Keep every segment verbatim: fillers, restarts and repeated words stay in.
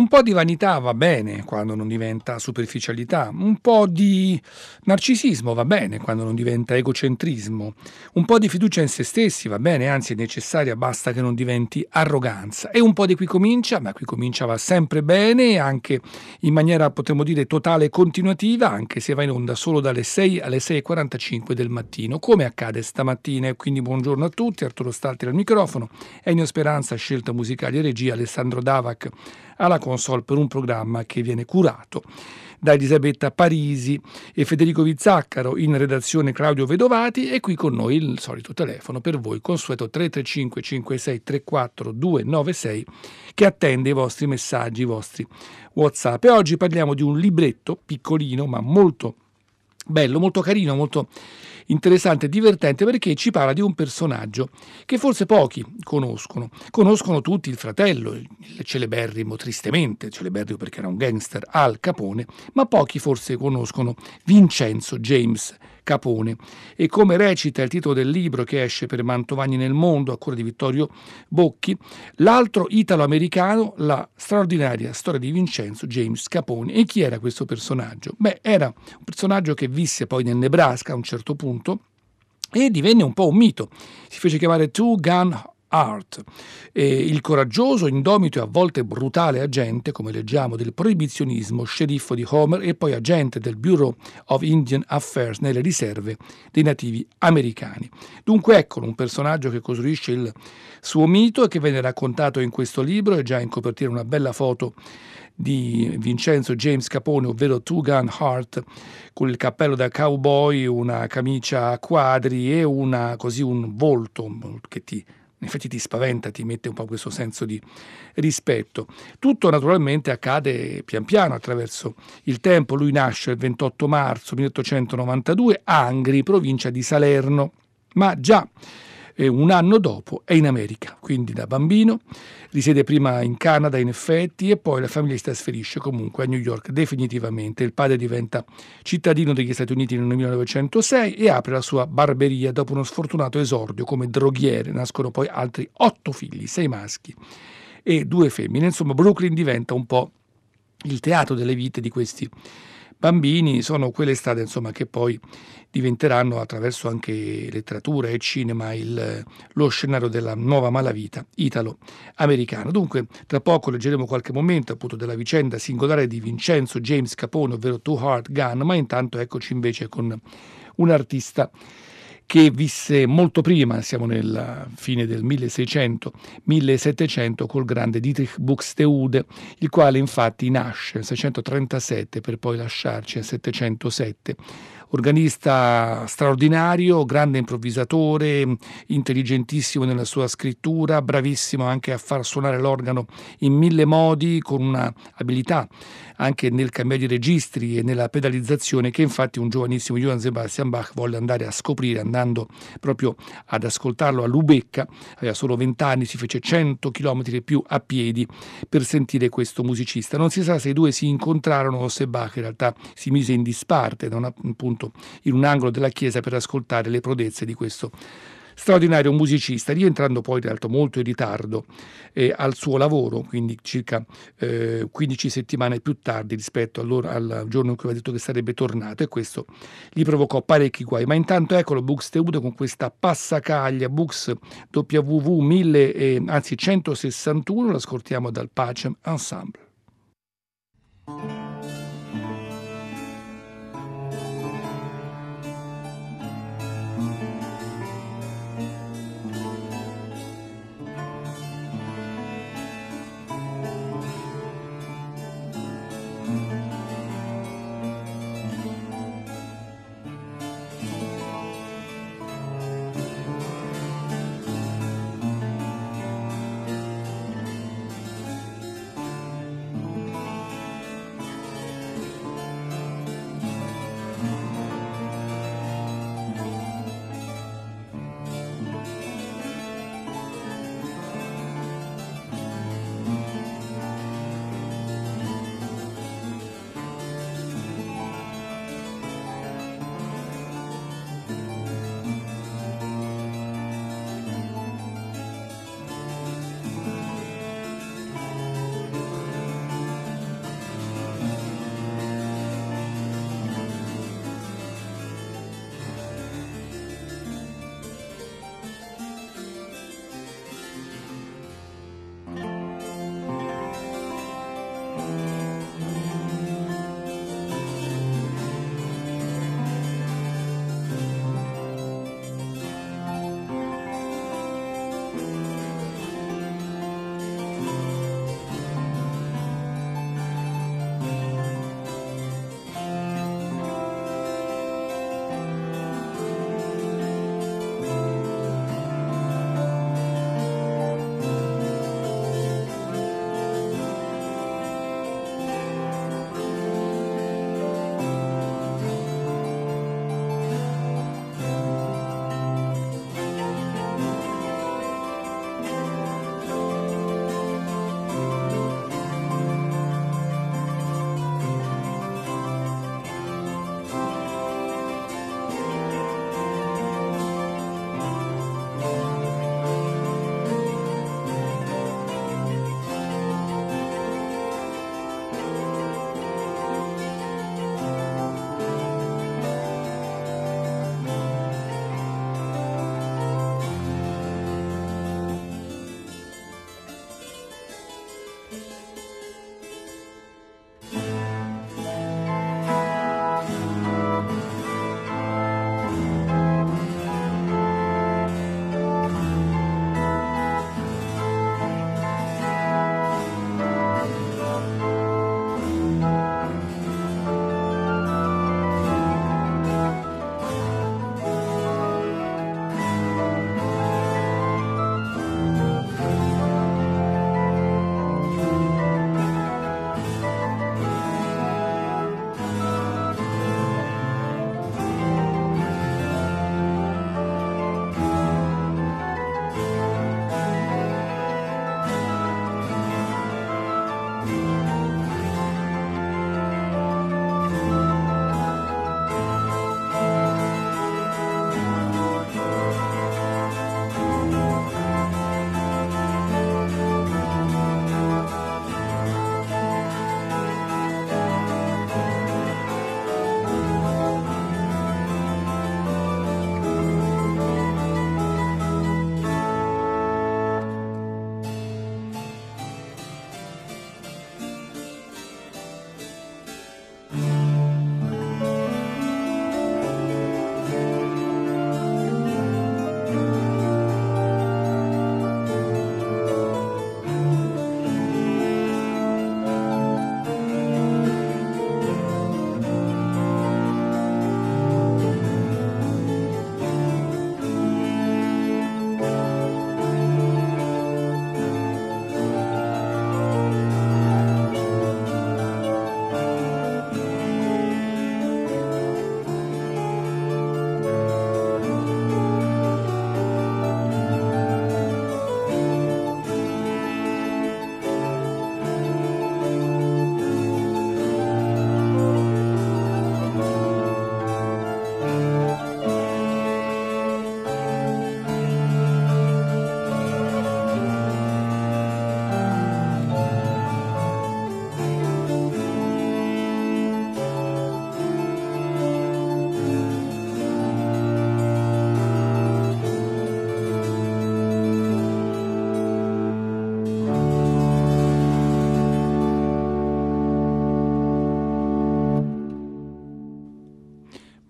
Un po' di vanità va bene quando non diventa superficialità, un po' di narcisismo va bene quando non diventa egocentrismo, un po' di fiducia in se stessi va bene, anzi è necessaria, basta che non diventi arroganza. E un po' di qui comincia, ma qui comincia va sempre bene, anche in maniera, potremmo dire, totale e continuativa, anche se va in onda solo dalle sei alle sei e quarantacinque del mattino, come accade stamattina. E quindi buongiorno a tutti, Arturo Stalti al microfono, Ennio Speranza, scelta musicale e regia, Alessandro Davac alla console per un programma che viene curato da Elisabetta Parisi e Federico Vizzaccaro, in redazione Claudio Vedovati, e qui con noi il solito telefono per voi consueto tre tre cinque cinque sei tre quattro due nove sei che attende i vostri messaggi, i vostri WhatsApp. E oggi parliamo di un libretto piccolino ma molto bello, molto carino, molto interessante e divertente, perché ci parla di un personaggio che forse pochi conoscono. Conoscono tutti il fratello, il celeberrimo, tristemente celeberrimo perché era un gangster, Al Capone, ma pochi forse conoscono Vincenzo James Capone. E come recita il titolo del libro che esce per Mantovani nel mondo a cura di Vittorio Bocchi, l'altro italo-americano, la straordinaria storia di Vincenzo James Capone. E chi era questo personaggio? Beh, era un personaggio che visse poi nel Nebraska a un certo punto e divenne un po' un mito. Si fece chiamare Two-Gun Hart, eh, il coraggioso, indomito e a volte brutale agente, come leggiamo, del proibizionismo, sceriffo di Homer e poi agente del Bureau of Indian Affairs nelle riserve dei nativi americani. Dunque eccolo, un personaggio che costruisce il suo mito e che viene raccontato in questo libro. È già in copertina una bella foto di Vincenzo James Capone, ovvero Two-Gun Hart, con il cappello da cowboy, una camicia a quadri e una, così, un volto che ti... in effetti ti spaventa, ti mette un po' questo senso di rispetto. Tutto naturalmente accade pian piano attraverso il tempo. Lui nasce il ventotto marzo milleottocentonovantadue a Angri, provincia di Salerno, ma già eh, un anno dopo è in America, quindi da bambino. Risiede prima in Canada, in effetti, e poi la famiglia si trasferisce comunque a New York definitivamente. Il padre diventa cittadino degli Stati Uniti nel millenovecentosei e apre la sua barberia dopo uno sfortunato esordio come droghiere. Nascono poi altri otto figli, sei maschi e due femmine. Insomma, Brooklyn diventa un po' il teatro delle vite di questi bambini. Sono quelle strade, insomma, che poi diventeranno, attraverso anche letteratura e cinema, il, lo scenario della nuova malavita italo-americana. Dunque, tra poco leggeremo qualche momento appunto della vicenda singolare di Vincenzo James Capone, ovvero Two Heart Gun, ma intanto eccoci invece con un artista che visse molto prima, siamo nella fine del milleseicento millesettecento, col grande Dietrich Buxtehude, il quale infatti nasce nel seicentotrentasette per poi lasciarci nel settecentosette. Organista straordinario, grande improvvisatore, intelligentissimo nella sua scrittura, bravissimo anche a far suonare l'organo in mille modi, con una abilità anche nel cambiare i registri e nella pedalizzazione che infatti un giovanissimo Johann Sebastian Bach volle andare a scoprire andando proprio ad ascoltarlo a Lubecca. Aveva solo vent'anni, si fece cento chilometri e più a piedi per sentire questo musicista. Non si sa se i due si incontrarono o se Bach in realtà si mise in disparte da una punto in un angolo della chiesa per ascoltare le prodezze di questo straordinario musicista, rientrando poi in realtà molto in ritardo eh, al suo lavoro, quindi circa eh, quindici settimane più tardi rispetto all'ora, al giorno in cui aveva detto che sarebbe tornato, e questo gli provocò parecchi guai. Ma intanto eccolo Buxtehude con questa passacaglia, Bux W W mille, eh, anzi centosessantuno, la ascoltiamo dal Pacem Ensemble.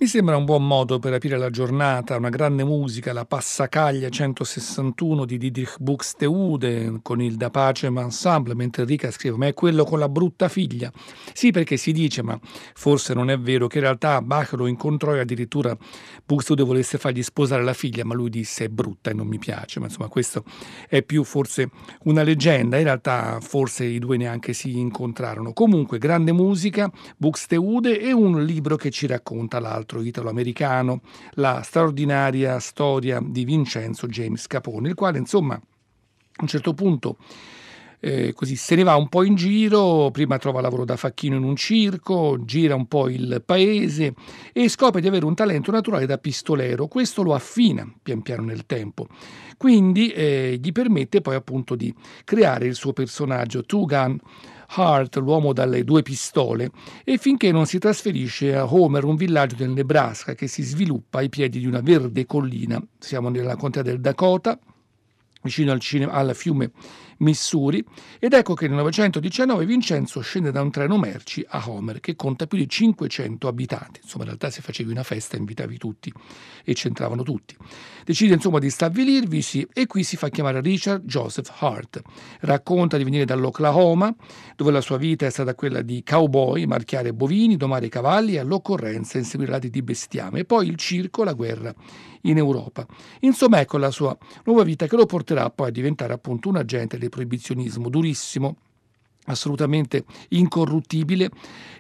Mi sembra un buon modo per aprire la giornata, una grande musica, la Passacaglia centosessantuno di Dietrich Buxtehude con il da Pacem Ensemble, mentre Enrica scrive: ma è quello con la brutta figlia? Sì, perché si dice, ma forse non è vero, che in realtà Bach lo incontrò e addirittura Buxtehude volesse fargli sposare la figlia, ma lui disse: è brutta e non mi piace. Ma insomma, questo è più forse una leggenda, in realtà forse i due neanche si incontrarono. Comunque, grande musica, Buxtehude, e un libro che ci racconta l'altro italo-americano, la straordinaria storia di Vincenzo James Capone, il quale insomma a un certo punto eh, così se ne va un po' in giro, prima trova lavoro da facchino in un circo, gira un po' il paese e scopre di avere un talento naturale da pistolero. Questo lo affina pian piano nel tempo, quindi eh, gli permette poi appunto di creare il suo personaggio Two-Gun Hart, l'uomo dalle due pistole, e finché non si trasferisce a Homer, un villaggio del Nebraska che si sviluppa ai piedi di una verde collina. Siamo nella contea del Dakota, vicino al, cinema, al fiume Missouri, ed ecco che nel millenovecentodiciannove Vincenzo scende da un treno merci a Homer, che conta più di cinquecento abitanti. Insomma, in realtà se facevi una festa invitavi tutti e c'entravano tutti. Decide insomma di stabilirvisi e qui si fa chiamare Richard Joseph Hart. Racconta di venire dall'Oklahoma, dove la sua vita è stata quella di cowboy, marchiare bovini, domare cavalli e all'occorrenza inseguire ladri di bestiame, e poi il circo, la guerra in Europa. Insomma, ecco la sua nuova vita, che lo porterà poi a diventare appunto un agente del proibizionismo durissimo, assolutamente incorruttibile.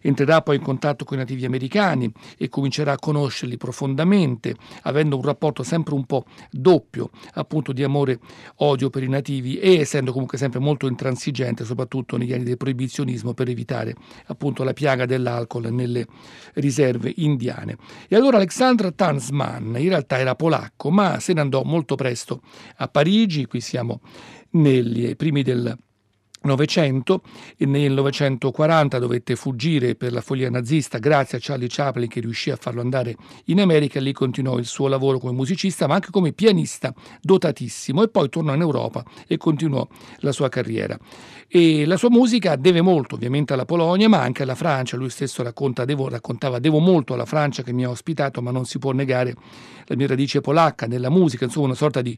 Entrerà poi in contatto con i nativi americani e comincerà a conoscerli profondamente, avendo un rapporto sempre un po' doppio, appunto di amore-odio per i nativi, e essendo comunque sempre molto intransigente, soprattutto negli anni del proibizionismo, per evitare appunto la piaga dell'alcol nelle riserve indiane. E allora Alexander Tansman in realtà era polacco, ma se ne andò molto presto a Parigi. Qui siamo nei primi del Novecento, e nel millenovecentoquaranta dovette fuggire per la follia nazista grazie a Charlie Chaplin, che riuscì a farlo andare in America. Lì continuò il suo lavoro come musicista ma anche come pianista dotatissimo, e poi tornò in Europa e continuò la sua carriera. E la sua musica deve molto ovviamente alla Polonia ma anche alla Francia. Lui stesso racconta, devo, raccontava devo molto alla Francia che mi ha ospitato, ma non si può negare la mia radice polacca nella musica. Insomma, una sorta di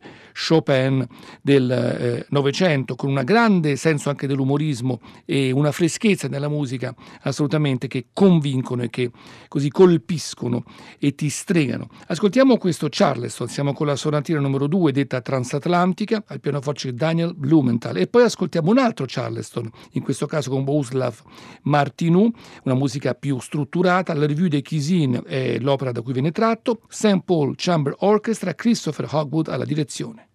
Chopin del Novecento, eh, con una grande senso anche dell'umorismo e una freschezza nella musica assolutamente che convincono e che così colpiscono e ti stregano. Ascoltiamo questo Charleston, siamo con la sonatina numero due detta transatlantica, al pianoforte Daniel Blumenthal, e poi ascoltiamo un altro Charleston, in questo caso con Bohuslav Martinů, una musica più strutturata. La Revue des Cuisines è l'opera da cui viene tratto, Saint Paul Chamber Orchestra, Christopher Hogwood alla direzione.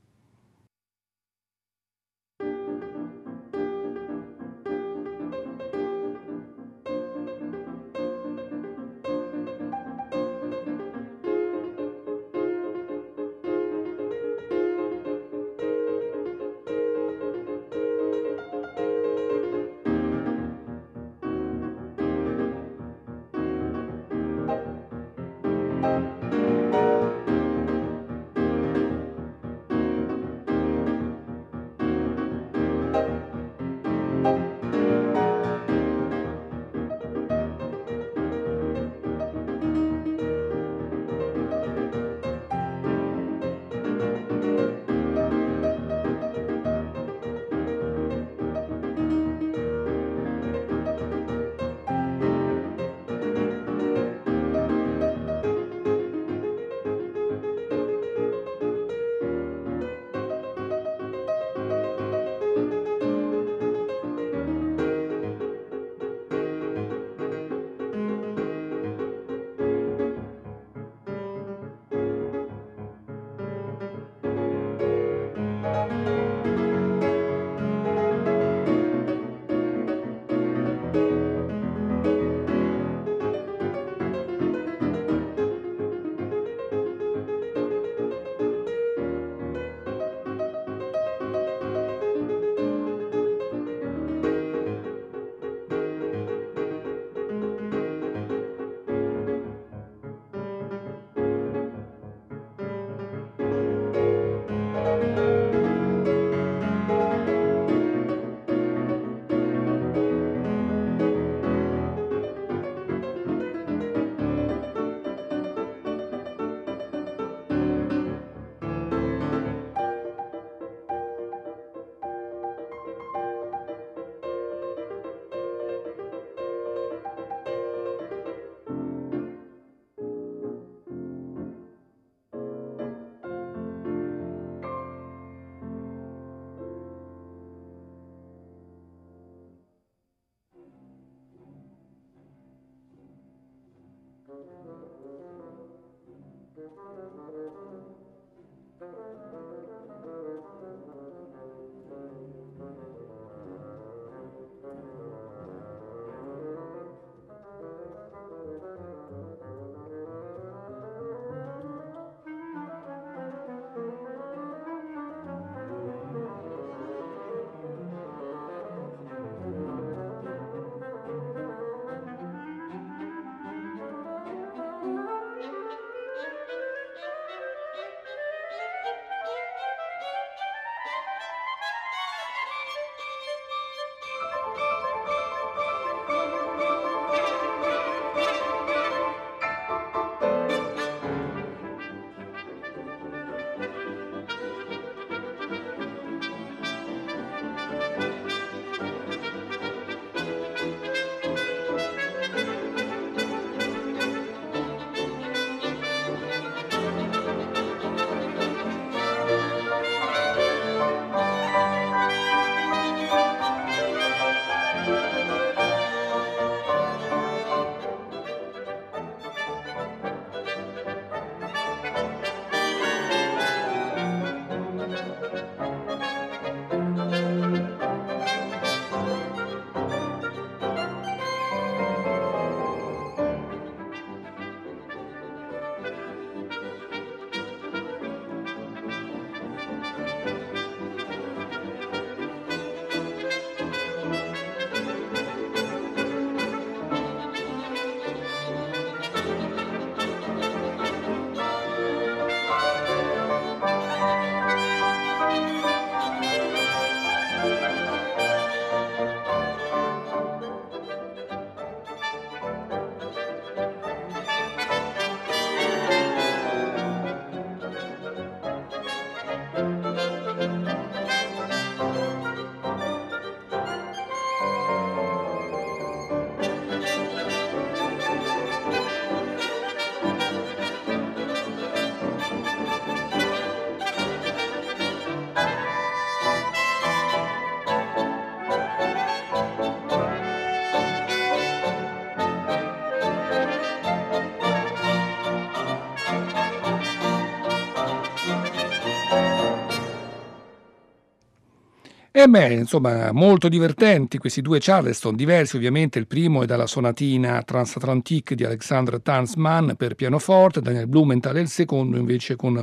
insieme, insomma, molto divertenti questi due Charleston, diversi ovviamente. Il primo è dalla sonatina Transatlantique di Alexander Tansman per pianoforte, Daniel Blumenthal, e il secondo invece con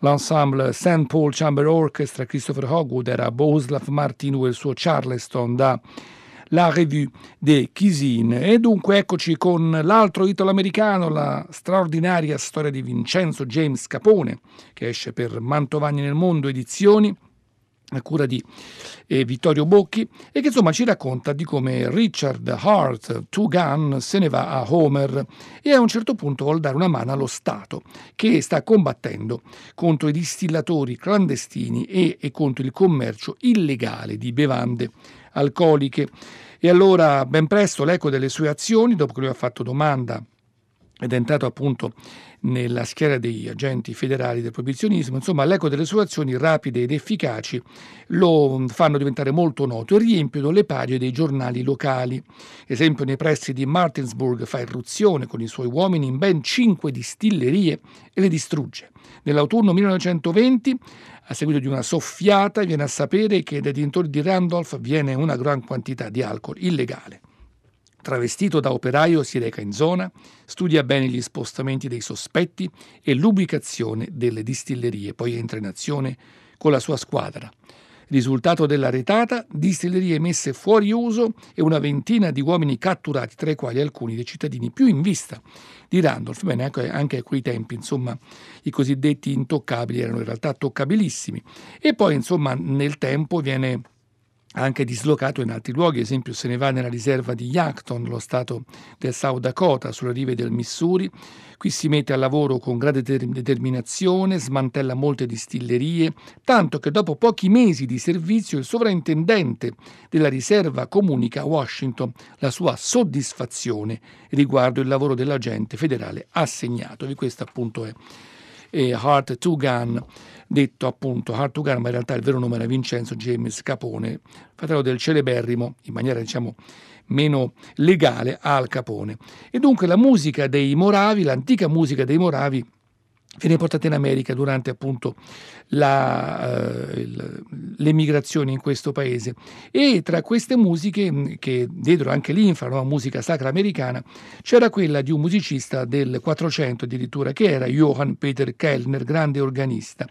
l'ensemble Saint Paul Chamber Orchestra, Christopher Hogwood, era Bohuslav Martinů e il suo Charleston da La Revue de Cuisine. E dunque eccoci con l'altro italo-americano, la straordinaria storia di Vincenzo James Capone, che esce per Mantovani nel Mondo Edizioni, a cura di eh, Vittorio Bocchi, e che insomma ci racconta di come Richard Hart, Two-Gun, se ne va a Homer e a un certo punto vuol dare una mano allo Stato, che sta combattendo contro i distillatori clandestini e, e contro il commercio illegale di bevande alcoliche. E allora ben presto l'eco delle sue azioni, dopo che lui ha fatto domanda ed è entrato appunto nella schiera degli agenti federali del proibizionismo, insomma l'eco delle sue azioni rapide ed efficaci lo fanno diventare molto noto e riempiono le pagine dei giornali locali. Esempio, nei pressi di Martinsburg fa irruzione con i suoi uomini in ben cinque distillerie e le distrugge. Nell'autunno millenovecentoventi, a seguito di una soffiata, viene a sapere che dai dintorni di Randolph viene una gran quantità di alcol illegale. Travestito da operaio si reca in zona, studia bene gli spostamenti dei sospetti e l'ubicazione delle distillerie, poi entra in azione con la sua squadra. Risultato della retata: distillerie messe fuori uso e una ventina di uomini catturati, tra i quali alcuni dei cittadini più in vista di Randolph. Bene, anche a quei tempi, insomma, i cosiddetti intoccabili erano in realtà toccabilissimi. E poi, insomma, nel tempo viene anche dislocato in altri luoghi. Ad esempio se ne va nella riserva di Yankton, lo stato del South Dakota, sulle rive del Missouri. Qui si mette al lavoro con grande determinazione, smantella molte distillerie, tanto che dopo pochi mesi di servizio il sovrintendente della riserva comunica a Washington la sua soddisfazione riguardo il lavoro dell'agente federale assegnato. E questo appunto è Hart Two-Gun, detto appunto Hart Two-Gun, ma in realtà il vero nome era Vincenzo James Capone, fratello del celeberrimo, in maniera diciamo meno legale, Al Capone. E dunque la musica dei Moravi, l'antica musica dei Moravi, viene portata in America durante appunto la, eh, l'emigrazione in questo paese, e tra queste musiche che diedero anche l'infa alla musica sacra americana c'era quella di un musicista del quattrocento addirittura, che era Johann Peter Kellner, grande organista.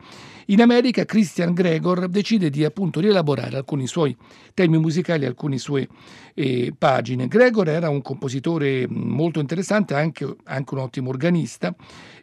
In America Christian Gregor decide di appunto rielaborare alcuni suoi temi musicali, alcune sue eh, pagine. Gregor era un compositore molto interessante, anche, anche un ottimo organista,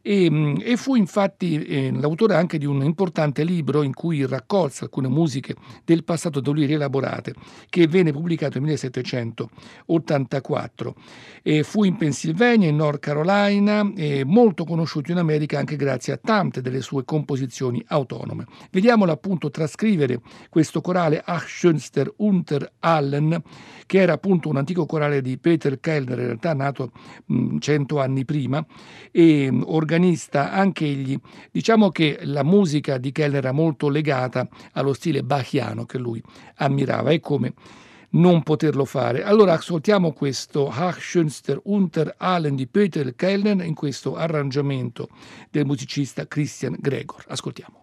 e, e fu infatti eh, l'autore anche di un importante libro in cui raccolse alcune musiche del passato da lui rielaborate, che venne pubblicato nel millesettecentottantaquattro. E fu in Pennsylvania, in North Carolina, eh, molto conosciuto in America anche grazie a tante delle sue composizioni autonome. Autonome. Vediamolo appunto trascrivere questo corale Ach schönster unter allen, che era appunto un antico corale di Peter Kellner, in realtà nato mh, cento anni prima, e mh, organista anche egli. Diciamo che la musica di Kellner era molto legata allo stile bachiano che lui ammirava, e come non poterlo fare. Allora ascoltiamo questo Ach schönster unter allen di Peter Kellner in questo arrangiamento del musicista Christian Gregor. Ascoltiamo.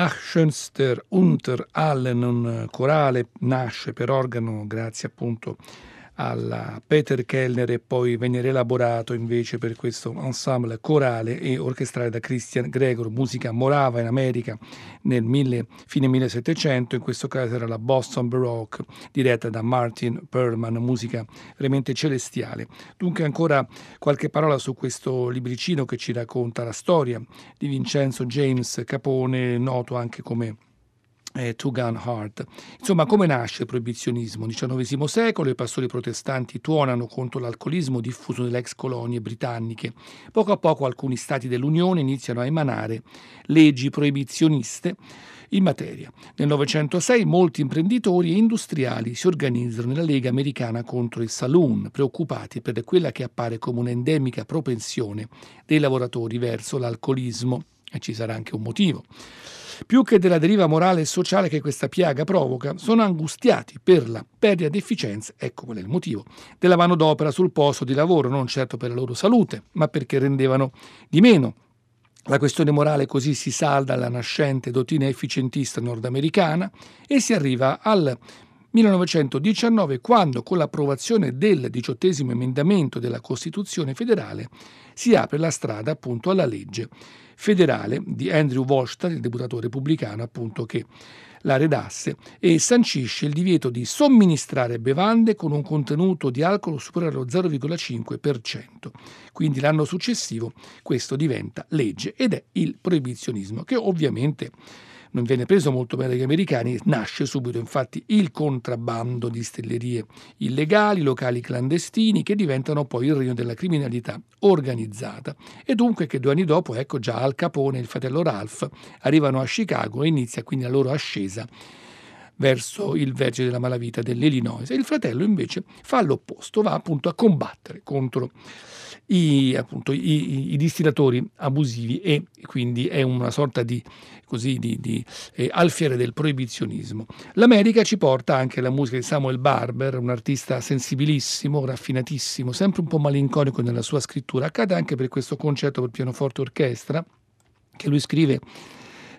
Achschönster unter allen, un corale, nasce per organo grazie appunto alla Peter Kellner e poi venne rielaborato invece per questo ensemble corale e orchestrale da Christian Gregor. Musica morava in America nel mille, fine millesettecento, in questo caso era la Boston Baroque diretta da Martin Perlman, musica veramente celestiale. Dunque ancora qualche parola su questo libricino che ci racconta la storia di Vincenzo James Capone, noto anche come Eh, Two-Gun Hart. Insomma, come nasce il proibizionismo? diciannovesimo secolo, i pastori protestanti tuonano contro l'alcolismo diffuso nelle ex colonie britanniche. Poco a poco alcuni stati dell'Unione iniziano a emanare leggi proibizioniste in materia. Nel novecentosei molti imprenditori e industriali si organizzano nella Lega Americana contro il saloon, preoccupati per quella che appare come un'endemica propensione dei lavoratori verso l'alcolismo. E ci sarà anche un motivo. Più che della deriva morale e sociale che questa piaga provoca, sono angustiati per la perdita di efficienza, ecco qual è il motivo, della manodopera sul posto di lavoro, non certo per la loro salute, ma perché rendevano di meno. La questione morale così si salda alla nascente dottrina efficientista nordamericana e si arriva al millenovecentodiciannove, quando con l'approvazione del diciottesimo emendamento della Costituzione federale si apre la strada appunto alla legge federale di Andrew Volstead, il deputato repubblicano appunto che la redasse, e sancisce il divieto di somministrare bevande con un contenuto di alcol superiore allo zero virgola cinque per cento. Quindi l'anno successivo questo diventa legge ed è il proibizionismo, che ovviamente non viene preso molto bene dagli americani. Nasce subito infatti il contrabbando di distiillerie illegali, locali clandestini, che diventano poi il regno della criminalità organizzata, e dunque che due anni dopo, ecco, già Al Capone e il fratello Ralph arrivano a Chicago e inizia quindi la loro ascesa verso il vertice della malavita dell'Illinois. E il fratello invece fa l'opposto, va appunto a combattere contro i, appunto, i, i distillatori abusivi, e quindi è una sorta di, così, di, di eh, alfiere del proibizionismo. L'America ci porta anche la musica di Samuel Barber, un artista sensibilissimo, raffinatissimo, sempre un po' malinconico nella sua scrittura. Accade anche per questo concerto per pianoforte e orchestra che lui scrive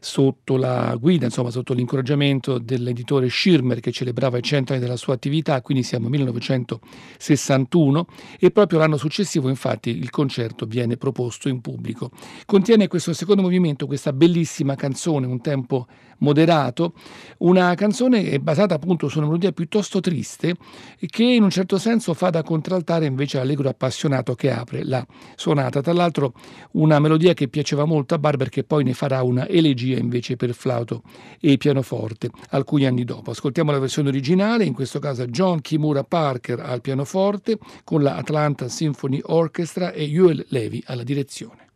sotto la guida, insomma sotto l'incoraggiamento dell'editore Schirmer, che celebrava i cento anni della sua attività, quindi siamo nel millenovecentosessantuno, e proprio l'anno successivo infatti il concerto viene proposto in pubblico. Contiene questo secondo movimento, questa bellissima canzone, un tempo moderato, una canzone basata appunto su una melodia piuttosto triste che in un certo senso fa da contraltare invece all'allegro appassionato che apre la sonata. Tra l'altro una melodia che piaceva molto a Barber, che poi ne farà una elegia invece per flauto e pianoforte alcuni anni dopo. Ascoltiamo la versione originale, in questo caso John Kimura Parker al pianoforte con la Atlanta Symphony Orchestra e Yoel Levi alla direzione.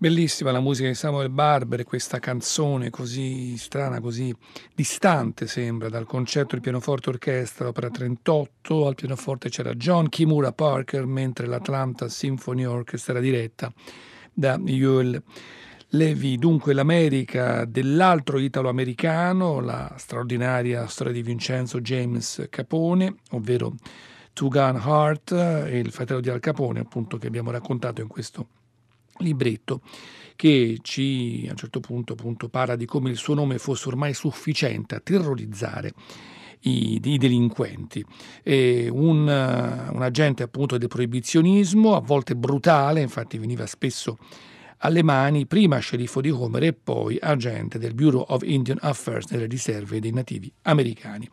Bellissima la musica di Samuel Barber, questa canzone così strana, così distante sembra dal concerto di pianoforte orchestra, opera trentotto. Al pianoforte c'era John Kimura Parker, mentre l'Atlanta Symphony Orchestra era diretta da Yoel Levi. Dunque l'America dell'altro italo-americano, la straordinaria storia di Vincenzo James Capone, ovvero Two-Gun Hart, e il fratello di Al Capone, appunto, che abbiamo raccontato in questo libretto, che ci a un certo punto appunto parla di come il suo nome fosse ormai sufficiente a terrorizzare i, i delinquenti. E un, un agente appunto del proibizionismo, a volte brutale, infatti veniva spesso alle mani, prima sceriffo di Homer e poi agente del Bureau of Indian Affairs, delle riserve dei nativi americani.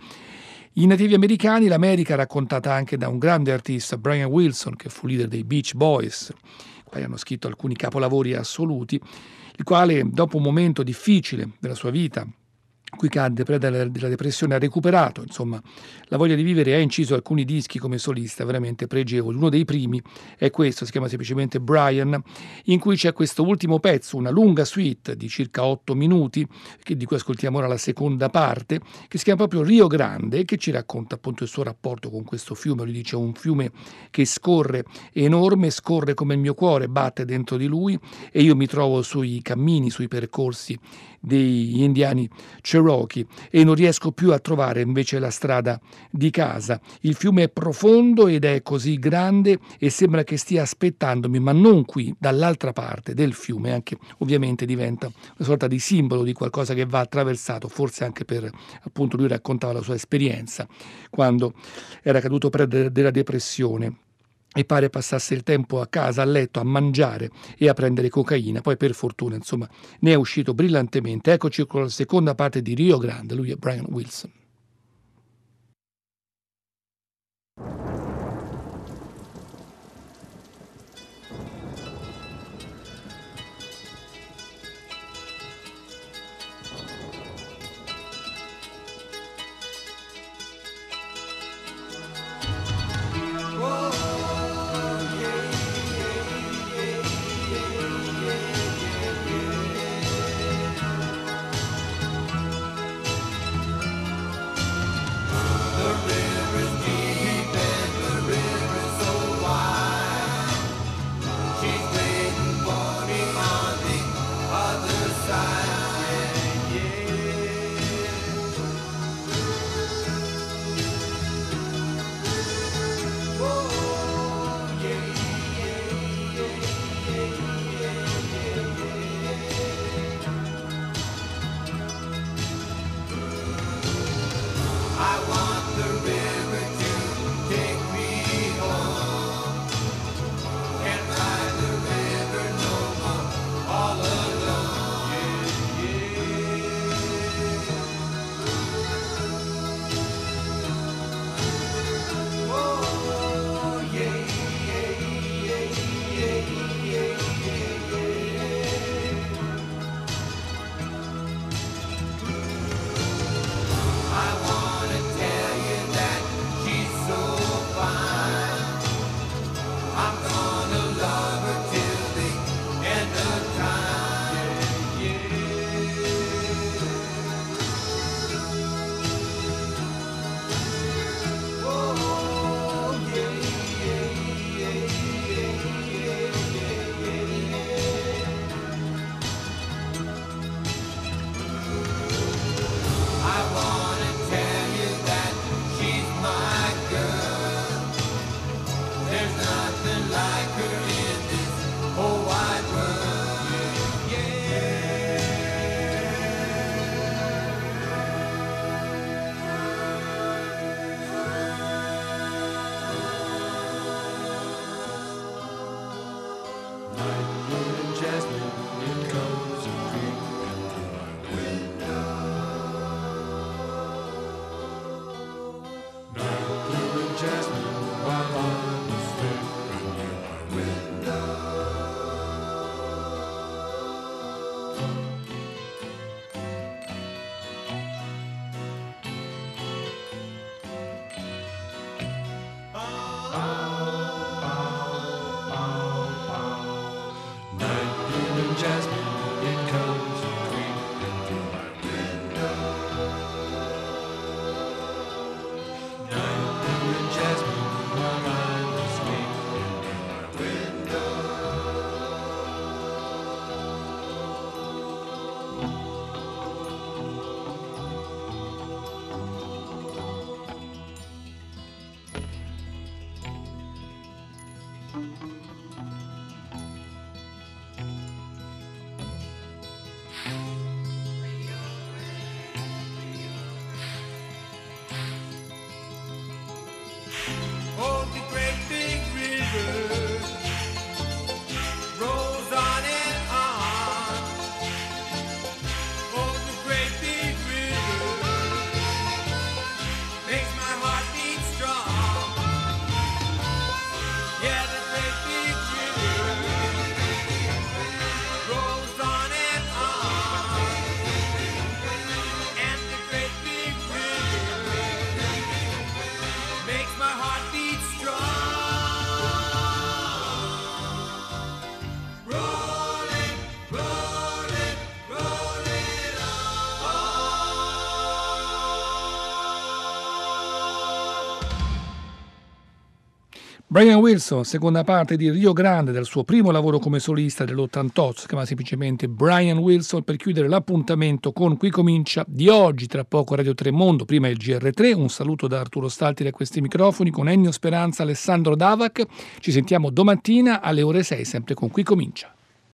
I nativi americani, l'America raccontata anche da un grande artista, Brian Wilson, che fu leader dei Beach Boys, quali hanno scritto alcuni capolavori assoluti, il quale dopo un momento difficile della sua vita, cui cadde preda della depressione, ha recuperato insomma la voglia di vivere e ha inciso alcuni dischi come solista veramente pregevoli. Uno dei primi è questo, si chiama semplicemente Brian, in cui c'è questo ultimo pezzo, una lunga suite di circa otto minuti, che di cui ascoltiamo ora la seconda parte, che si chiama proprio Rio Grande, che ci racconta appunto il suo rapporto con questo fiume. Lui dice: un fiume che scorre, enorme, scorre come il mio cuore, batte dentro di lui, e io mi trovo sui cammini, sui percorsi degli indiani Cherokee e non riesco più a trovare invece la strada di casa. Il fiume è profondo ed è così grande e sembra che stia aspettandomi, ma non qui, dall'altra parte del fiume. Anche ovviamente diventa una sorta di simbolo di qualcosa che va attraversato, forse anche per, appunto, lui raccontava la sua esperienza quando era caduto preda della depressione e pare passasse il tempo a casa, a letto, a mangiare e a prendere cocaina. Poi per fortuna, insomma, ne è uscito brillantemente. Eccoci con la seconda parte di Rio Grande, lui è Brian Wilson. Brian Wilson, seconda parte di Rio Grande, dal suo primo lavoro come solista dell'ottantotto, si chiama semplicemente Brian Wilson, per chiudere l'appuntamento con Qui Comincia di oggi, tra poco Radio tre Mondo, prima il G R tre, un saluto da Arturo Stalti da questi microfoni con Ennio Speranza, Alessandro Davac, ci sentiamo domattina alle ore sei sempre con Qui Comincia.